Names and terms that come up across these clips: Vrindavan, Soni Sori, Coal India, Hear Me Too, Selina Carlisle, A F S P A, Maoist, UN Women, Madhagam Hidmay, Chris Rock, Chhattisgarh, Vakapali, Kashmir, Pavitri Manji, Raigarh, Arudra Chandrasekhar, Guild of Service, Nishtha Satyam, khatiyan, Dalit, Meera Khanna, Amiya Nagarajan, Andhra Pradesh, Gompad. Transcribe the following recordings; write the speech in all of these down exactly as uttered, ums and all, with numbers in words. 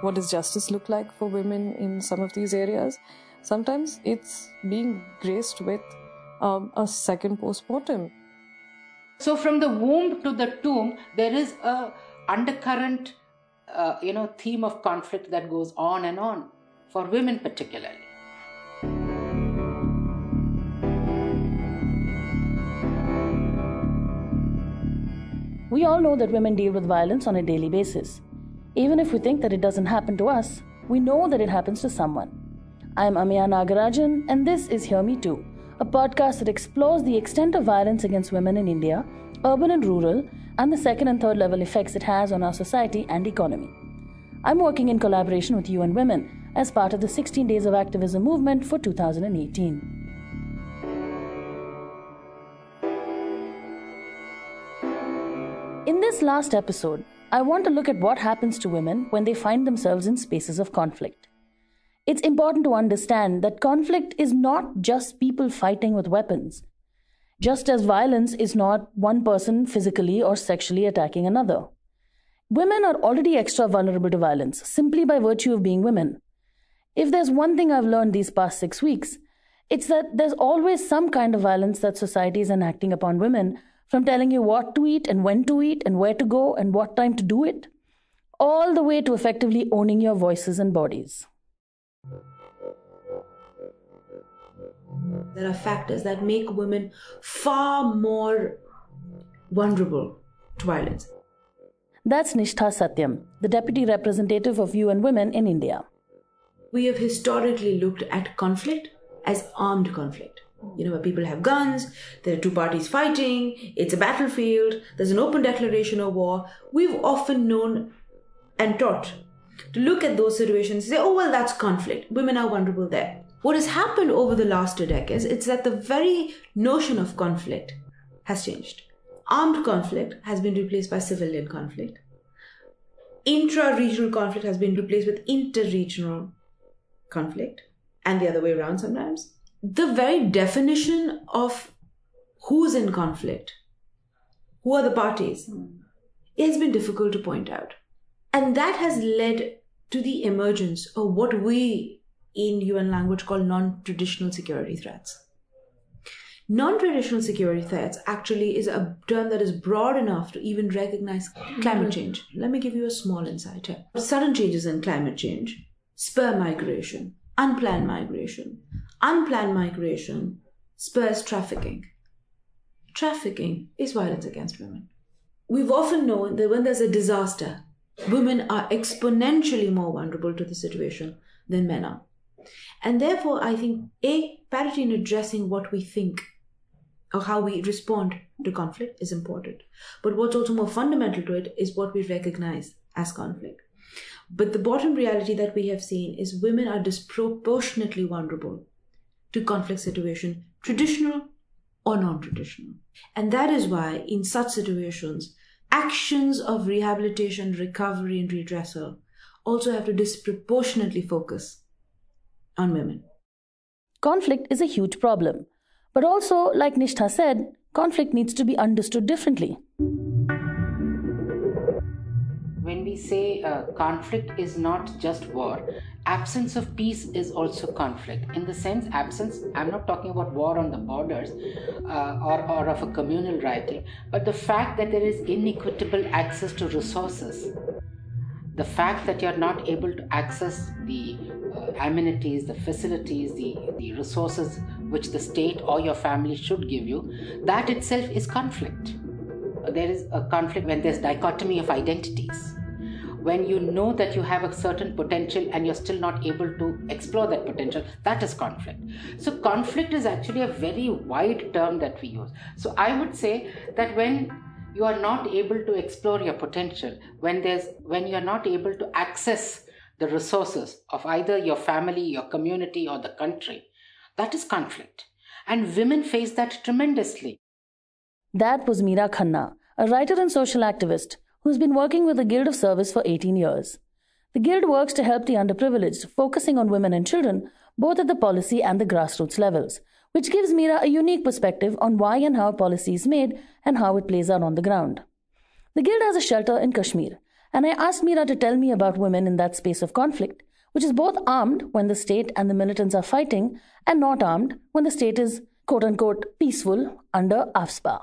What does justice look like for women in some of these areas? Sometimes it's being graced with um, a second postmortem. So from the womb to the tomb, there is a undercurrent, uh, you know, theme of conflict that goes on and on, for women particularly. We all know that women deal with violence on a daily basis. Even if we think that it doesn't happen to us, we know that it happens to someone. I'm Amiya Nagarajan, and this is Hear Me Too, a podcast that explores the extent of violence against women in India, urban and rural, and the second and third level effects it has on our society and economy. I'm working in collaboration with U N Women as part of the sixteen Days of Activism movement for two thousand eighteen. In this last episode, I want to look at what happens to women when they find themselves in spaces of conflict. It's important to understand that conflict is not just people fighting with weapons, just as violence is not one person physically or sexually attacking another. Women are already extra vulnerable to violence simply by virtue of being women. If there's one thing I've learned these past six weeks, it's that there's always some kind of violence that society is enacting upon women, from telling you what to eat and when to eat and where to go and what time to do it, all the way to effectively owning your voices and bodies. There are factors that make women far more vulnerable to violence. That's Nishtha Satyam, the Deputy Representative of U N Women in India. We have historically looked at conflict as armed conflict. You know, where people have guns, there are two parties fighting, it's a battlefield, there's an open declaration of war. We've often known and taught to look at those situations and say, oh, well, that's conflict. Women are vulnerable there. What has happened over the last two decades is that the very notion of conflict has changed. Armed conflict has been replaced by civilian conflict. Intra-regional conflict has been replaced with inter-regional conflict, and the other way around sometimes. The very definition of who's in conflict, who are the parties, has been difficult to point out. And that has led to the emergence of what we in U N language call non-traditional security threats. Non-traditional security threats actually is a term that is broad enough to even recognize climate change. Let me give you a small insight here. Sudden changes in climate change spur migration, unplanned migration. Unplanned migration spurs trafficking. Trafficking is violence against women. We've often known that when there's a disaster, women are exponentially more vulnerable to the situation than men are. And therefore, I think, A, parity in addressing what we think or how we respond to conflict is important. But what's also more fundamental to it is what we recognize as conflict. But the bottom reality that we have seen is women are disproportionately vulnerable to conflict situation, traditional or non-traditional. And that is why in such situations, actions of rehabilitation, recovery and redressal also have to disproportionately focus on women. Conflict is a huge problem. But also, like Nishtha said, conflict needs to be understood differently. When we say uh, conflict is not just war, absence of peace is also conflict. In the sense, absence, I'm not talking about war on the borders uh, or, or of a communal rioting, but the fact that there is inequitable access to resources, the fact that you're not able to access the uh, amenities, the facilities, the, the resources which the state or your family should give you, that itself is conflict. There is a conflict when there's dichotomy of identities. When you know that you have a certain potential and you're still not able to explore that potential, that is conflict. So conflict is actually a very wide term that we use. So I would say that when you are not able to explore your potential, when there's when you're not able to access the resources of either your family, your community, or the country, that is conflict. And women face that tremendously. That was Meera Khanna, a writer and social activist who's been working with the Guild of Service for eighteen years. The Guild works to help the underprivileged, focusing on women and children, both at the policy and the grassroots levels, which gives Meera a unique perspective on why and how policy is made and how it plays out on the ground. The Guild has a shelter in Kashmir, and I asked Meera to tell me about women in that space of conflict, which is both armed when the state and the militants are fighting and not armed when the state is quote-unquote peaceful under A F S P A.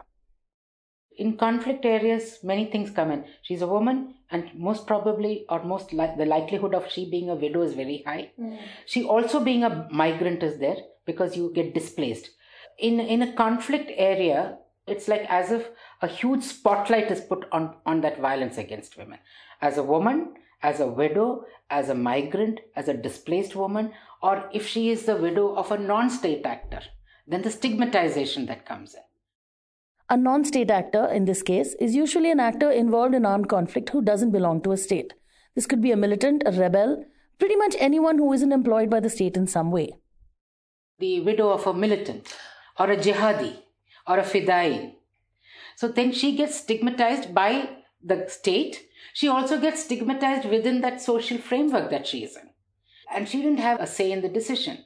In conflict areas, many things come in. She's a woman, and most probably, or most like the likelihood of she being a widow is very high. Mm. She also being a migrant is there because you get displaced. In in a conflict area, it's like as if a huge spotlight is put on, on that violence against women. As a woman, as a widow, as a migrant, as a displaced woman, or if she is the widow of a non-state actor, then the stigmatization that comes in. A non-state actor, in this case, is usually an actor involved in armed conflict who doesn't belong to a state. This could be a militant, a rebel, pretty much anyone who isn't employed by the state in some way. The widow of a militant, or a jihadi, or a fidai. So then she gets stigmatized by the state. She also gets stigmatized within that social framework that she is in. And she didn't have a say in the decision.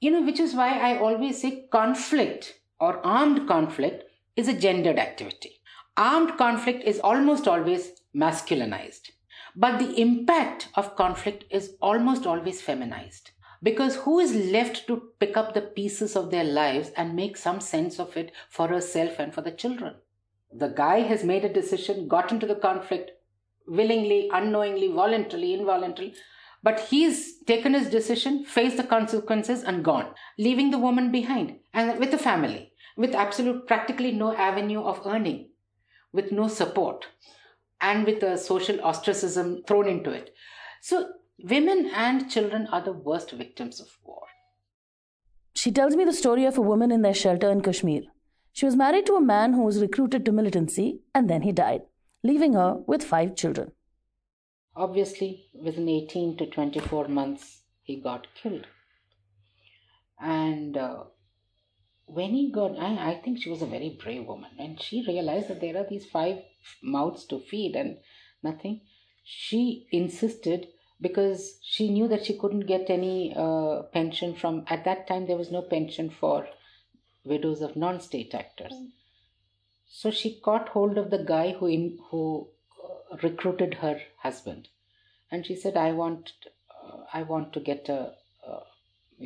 You know, which is why I always say conflict or armed conflict is a gendered activity. Armed conflict is almost always masculinized, but the impact of conflict is almost always feminized, because who is left to pick up the pieces of their lives and make some sense of it for herself and for the children? The guy has made a decision, got into the conflict willingly, unknowingly, voluntarily, involuntarily, but he's taken his decision, faced the consequences and gone, leaving the woman behind and with a family, with absolute practically no avenue of earning, with no support, and with a social ostracism thrown into it. So women and children are the worst victims of war. She tells me the story of a woman in their shelter in Kashmir. She was married to a man who was recruited to militancy, and then he died, leaving her with five children. Obviously, within eighteen to twenty-four months, he got killed. And... Uh, When he got, I, I think she was a very brave woman. When she realized that there are these five mouths to feed and nothing, she insisted, because she knew that she couldn't get any uh, pension from, at that time there was no pension for widows of non-state actors. Mm. So she caught hold of the guy who, in, who recruited her husband. And she said, I want, uh, I want to get a, uh,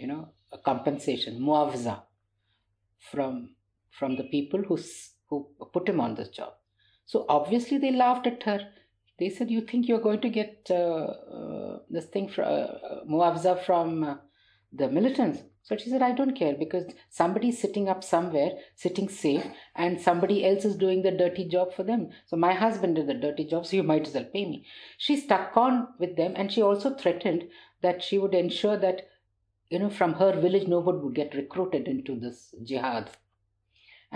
you know, a compensation, muawza, from from the people who who put him on this job. So obviously they laughed at her. They said, you think you're going to get uh, uh, this thing from uh, muawza from uh, the militants? So she said, I don't care, because somebody's sitting up somewhere, sitting safe, and somebody else is doing the dirty job for them. So my husband did the dirty job, so you might as well pay me. She stuck on with them, and she also threatened that she would ensure that, you know, from her village, nobody would get recruited into this jihad.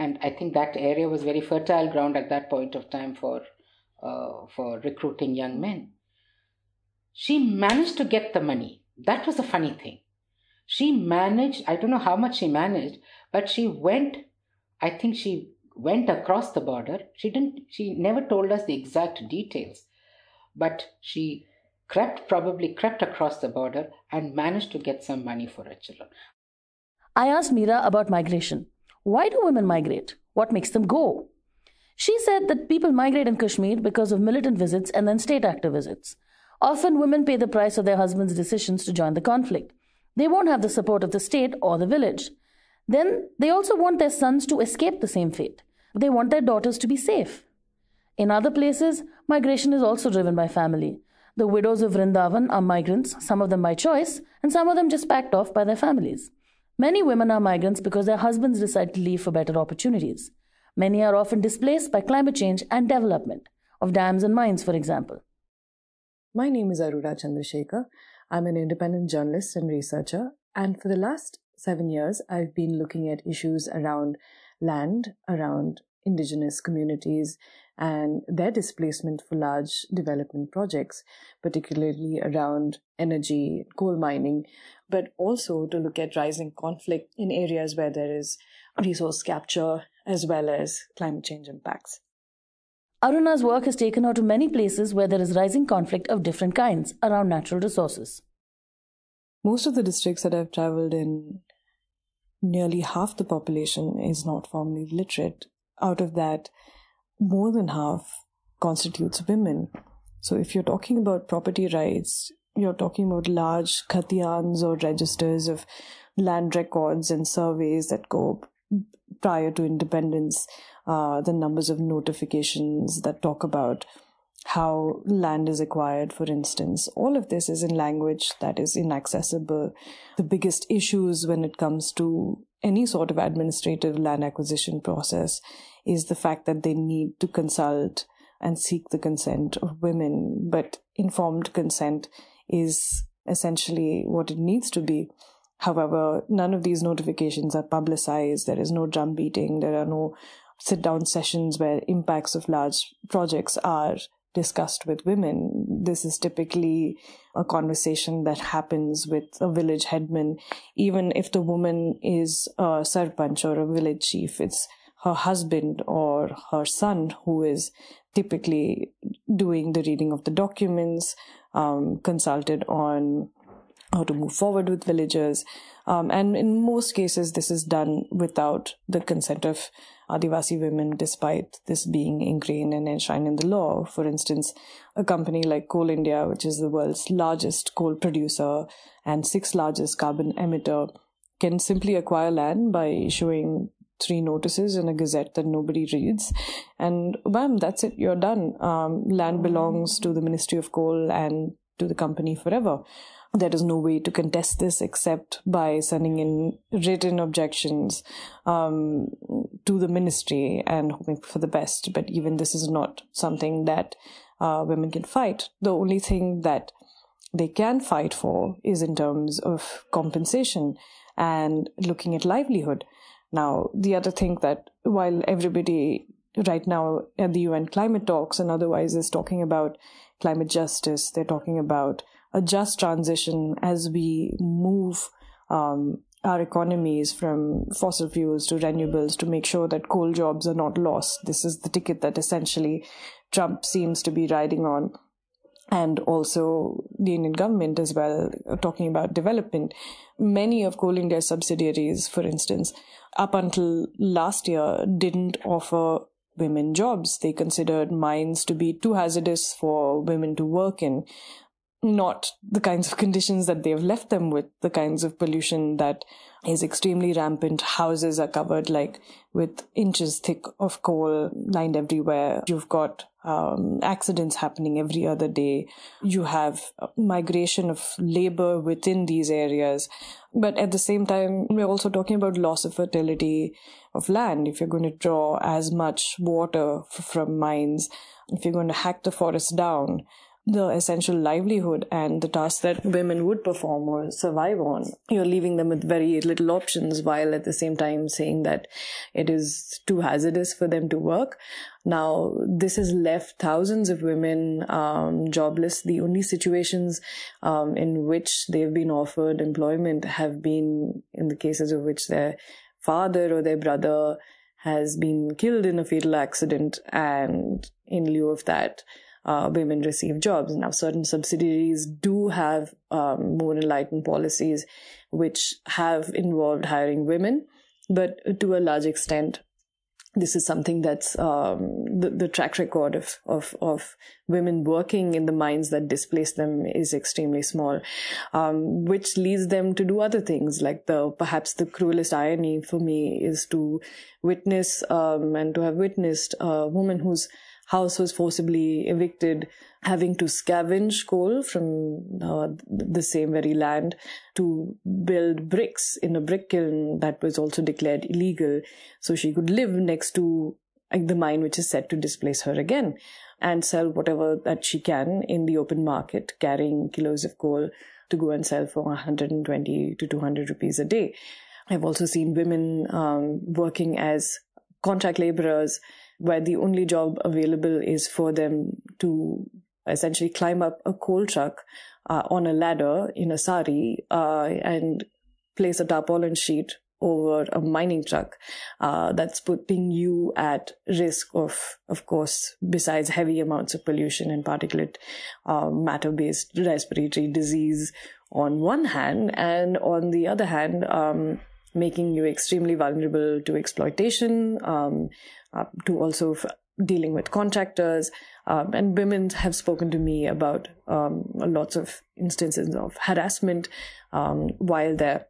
And I think that area was very fertile ground at that point of time for uh, for recruiting young men. She managed to get the money. That was a funny thing. She managed, I don't know how much she managed, but she went, I think she went across the border. She didn't, she never told us the exact details, but she crept, probably crept across the border and managed to get some money for her children. I asked Meera about migration. Why do women migrate? What makes them go? She said that people migrate in Kashmir because of militant visits and then state actor visits. Often women pay the price of their husbands' decisions to join the conflict. They won't have the support of the state or the village. Then they also want their sons to escape the same fate. They want their daughters to be safe. In other places, migration is also driven by family. The widows of Vrindavan are migrants, some of them by choice, and some of them just packed off by their families. Many women are migrants because their husbands decide to leave for better opportunities. Many are often displaced by climate change and development, of dams and mines, for example. My name is Arudra Chandrasekhar. I'm an independent journalist and researcher, and for the last seven years, I've been looking at issues around land, around indigenous communities, and their displacement for large development projects, particularly around energy, coal mining, but also to look at rising conflict in areas where there is resource capture as well as climate change impacts. Aruna's work has taken her to many places where there is rising conflict of different kinds around natural resources. Most of the districts that I've traveled in, nearly half the population is not formally literate. Out of that, more than half constitutes women. So if you're talking about property rights, you're talking about large khatiyans or registers of land records and surveys that go prior to independence, uh, the numbers of notifications that talk about how land is acquired, for instance. All of this is in language that is inaccessible. The biggest issues when it comes to any sort of administrative land acquisition process is the fact that they need to consult and seek the consent of women. But informed consent is essentially what it needs to be. However, none of these notifications are publicized. There is no drum beating. There are no sit-down sessions where impacts of large projects are discussed with women. This is typically a conversation that happens with a village headman. Even if the woman is a sarpanch or a village chief, it's her husband or her son who is typically doing the reading of the documents, um, consulted on how to move forward with villagers. Um, and in most cases, this is done without the consent of Adivasi women, despite this being ingrained and enshrined in the law. For instance, a company like Coal India, which is the world's largest coal producer and sixth largest carbon emitter, can simply acquire land by issuing three notices in a gazette that nobody reads, and bam, that's it, you're done. Um, land belongs to the Ministry of Coal and to the company forever. There is no way to contest this except by sending in written objections um, to the ministry and hoping for the best. But even this is not something that uh, women can fight. The only thing that they can fight for is in terms of compensation and looking at livelihood. Now, the other thing that while everybody right now at the U N climate talks and otherwise is talking about climate justice, they're talking about a just transition as we move um, our economies from fossil fuels to renewables to make sure that coal jobs are not lost. This is the ticket that essentially Trump seems to be riding on, and also the Indian government as well, talking about development. Many of Coal India's subsidiaries, for instance, up until last year didn't offer women jobs. They considered mines to be too hazardous for women to work in. Not the kinds of conditions that they've left them with, the kinds of pollution that is extremely rampant. Houses are covered like with inches thick of coal lined everywhere. You've got um, accidents happening every other day. You have migration of labor within these areas. But at the same time, we're also talking about loss of fertility of land. If you're going to draw as much water f- from mines, if you're going to hack the forest down, the essential livelihood and the tasks that women would perform or survive on, you're leaving them with very little options, while at the same time saying that it is too hazardous for them to work. Now, this has left thousands of women um, jobless. The only situations um, in which they've been offered employment have been in the cases of which their father or their brother has been killed in a fatal accident, and in lieu of that, Uh, women receive jobs. Now, certain subsidiaries do have um, more enlightened policies which have involved hiring women, but to a large extent, this is something that's um, the, the track record of, of, of women working in the mines that displace them is extremely small, um, which leads them to do other things. Like the perhaps the cruelest irony for me is to witness um, and to have witnessed a woman who's house was forcibly evicted, having to scavenge coal from uh, the same very land to build bricks in a brick kiln that was also declared illegal, so she could live next to the mine which is set to displace her again, and sell whatever that she can in the open market, carrying kilos of coal to go and sell for one hundred twenty to two hundred rupees a day. I've also seen women um, working as contract laborers, where the only job available is for them to essentially climb up a coal truck uh, on a ladder in a sari uh, and place a tarpaulin sheet over a mining truck. Uh, that's putting you at risk of, of course, besides heavy amounts of pollution and particulate uh, matter-based respiratory disease on one hand, and on the other hand, um, making you extremely vulnerable to exploitation, um, uh, to also f- dealing with contractors, um, and women have spoken to me about um, lots of instances of harassment um, while there.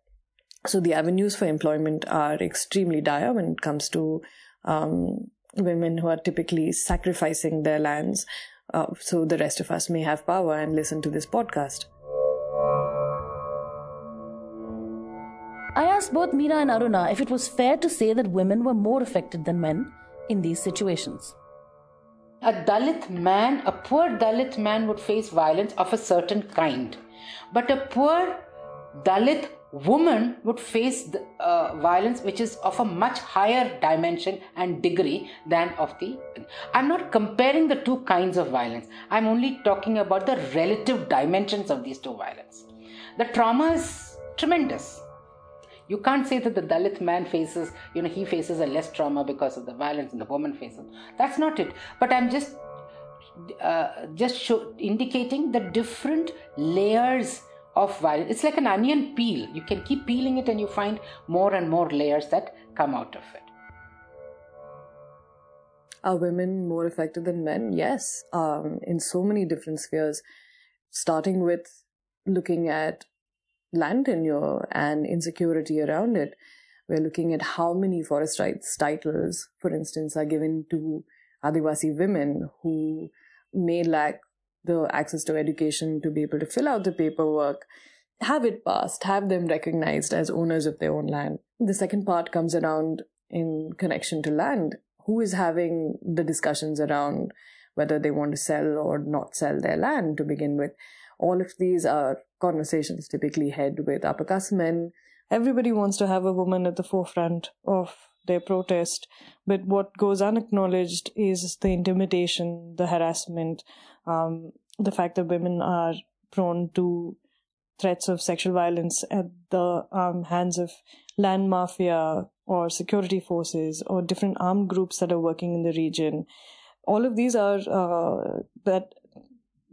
So the avenues for employment are extremely dire when it comes to um, women who are typically sacrificing their lands. Uh, so the rest of us may have power and listen to this podcast. I asked both Meera and Aruna if it was fair to say that women were more affected than men in these situations. A Dalit man, a poor Dalit man would face violence of a certain kind. But a poor Dalit woman would face the, uh, violence which is of a much higher dimension and degree than of the... I'm not comparing the two kinds of violence. I'm only talking about the relative dimensions of these two violence. The trauma is tremendous. You can't say that the Dalit man faces, you know, he faces a less trauma because of the violence and the woman faces. That's not it. But I'm just, uh, just show, indicating the different layers of violence. It's like an onion peel. You can keep peeling it and you find more and more layers that come out of it. Are women more affected than men? Yes, um, in so many different spheres, starting with looking at land tenure and insecurity around it. We're looking at how many forest rights titles, for instance, are given to Adivasi women who may lack the access to education to be able to fill out the paperwork, have it passed, have them recognized as owners of their own land. The second part comes around in connection to land. Who is having the discussions around whether they want to sell or not sell their land to begin with? All of these are conversations typically head with upper caste men. Everybody wants to have a woman at the forefront of their protest, but what goes unacknowledged is the intimidation, the harassment, um, the fact that women are prone to threats of sexual violence at the um, hands of land mafia or security forces or different armed groups that are working in the region. All of these are uh, that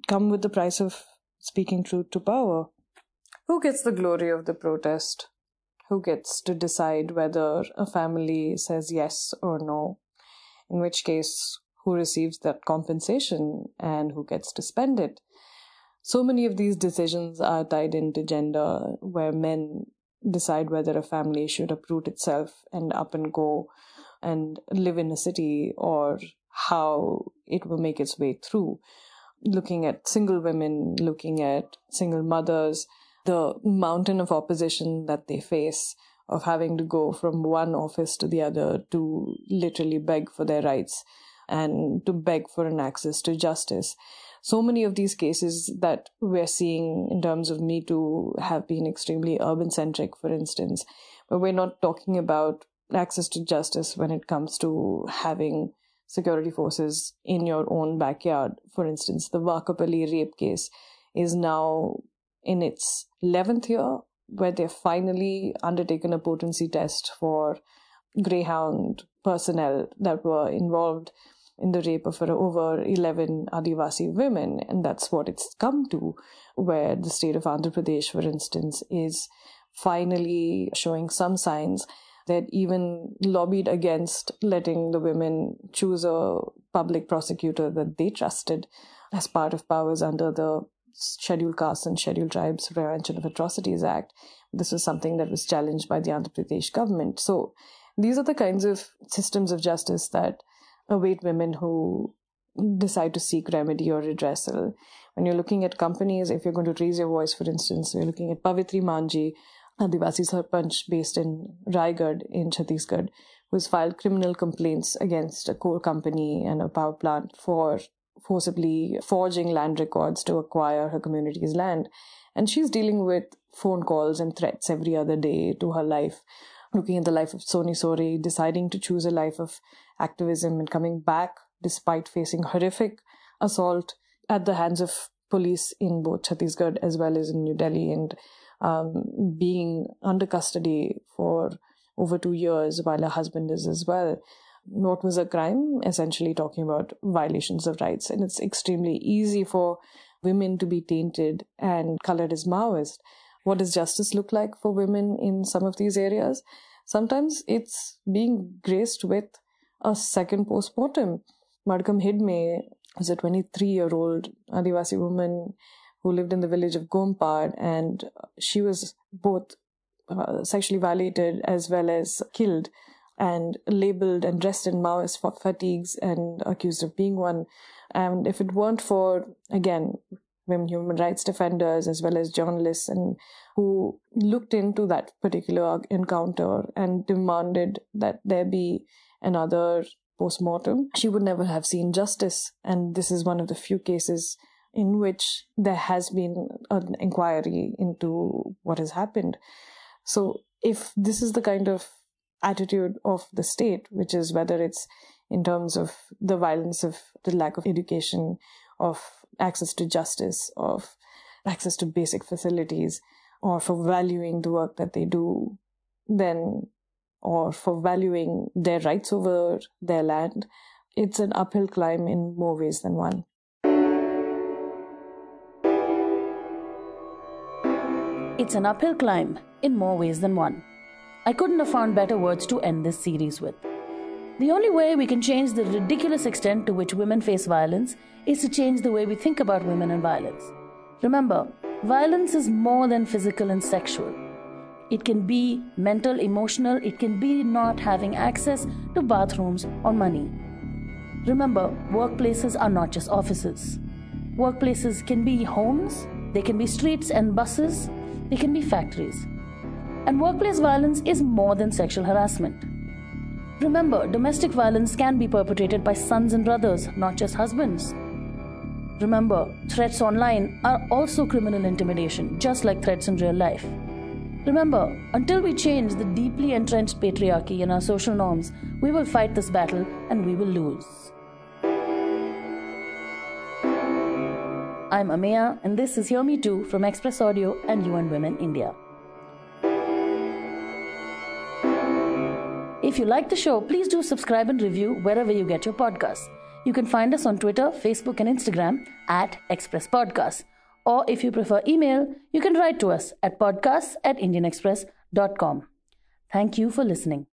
come with the price of speaking truth to power. Who gets the glory of the protest? Who gets to decide whether a family says yes or no? In which case, who receives that compensation and who gets to spend it? So many of these decisions are tied into gender, where men decide whether a family should uproot itself and up and go and live in a city, or how it will make its way through. Looking at single women, looking at single mothers, the mountain of opposition that they face of having to go from one office to the other to literally beg for their rights and to beg for an access to justice. So many of these cases that we're seeing in terms of Me Too have been extremely urban-centric, for instance. But we're not talking about access to justice when it comes to having security forces in your own backyard. For instance, the Vakapali rape case is now in its eleventh year, where they've finally undertaken a potency test for Greyhound personnel that were involved in the rape of over eleven Adivasi women. And that's what it's come to, where the state of Andhra Pradesh, for instance, is finally showing some signs. That even lobbied against letting the women choose a public prosecutor that they trusted as part of powers under the Scheduled Castes and Scheduled Tribes Prevention of Atrocities Act. This was something that was challenged by the Andhra Pradesh government. So these are the kinds of systems of justice that await women who decide to seek remedy or redressal. When you're looking at companies, if you're going to raise your voice, for instance, we're looking at Pavitri Manji, Adivasi Sarpanch based in Raigarh in Chhattisgarh, who has filed criminal complaints against a coal company and a power plant for forcibly forging land records to acquire her community's land. And she's dealing with phone calls and threats every other day to her life, looking at the life of Soni Sori, deciding to choose a life of activism and coming back despite facing horrific assault at the hands of police in both Chhattisgarh as well as in New Delhi, and um, being under custody for over two years while her husband is as well. What was a crime? Essentially talking about violations of rights. And it's extremely easy for women to be tainted and colored as Maoist. What does justice look like for women in some of these areas? Sometimes it's being graced with a second postmortem. Madhagam Hidmay was a twenty-three-year-old Adivasi woman who lived in the village of Gompad, and she was both uh, sexually violated as well as killed, and labelled and dressed in Maoist fatigues and accused of being one. And if it weren't for, again, women human rights defenders as well as journalists and who looked into that particular encounter and demanded that there be another post-mortem, she would never have seen justice. And this is one of the few cases in which there has been an inquiry into what has happened. So if this is the kind of attitude of the state, which is whether it's in terms of the violence, of the lack of education, of access to justice, of access to basic facilities, or for valuing the work that they do, then, or for valuing their rights over their land, it's an uphill climb in more ways than one. It's an uphill climb in more ways than one. I couldn't have found better words to end this series with. The only way we can change the ridiculous extent to which women face violence is to change the way we think about women and violence. Remember, violence is more than physical and sexual. It can be mental, emotional, it can be not having access to bathrooms or money. Remember, workplaces are not just offices. Workplaces can be homes, they can be streets and buses, they can be factories. And workplace violence is more than sexual harassment. Remember, domestic violence can be perpetrated by sons and brothers, not just husbands. Remember, threats online are also criminal intimidation, just like threats in real life. Remember, until we change the deeply entrenched patriarchy and our social norms, we will fight this battle and we will lose. I'm Amiya, and this is Hear Me Too from Express Audio and U N Women India. If you like the show, please do subscribe and review wherever you get your podcasts. You can find us on Twitter, Facebook and Instagram at Express Podcast. Or if you prefer email, you can write to us at podcasts at indian express dot com. Thank you for listening.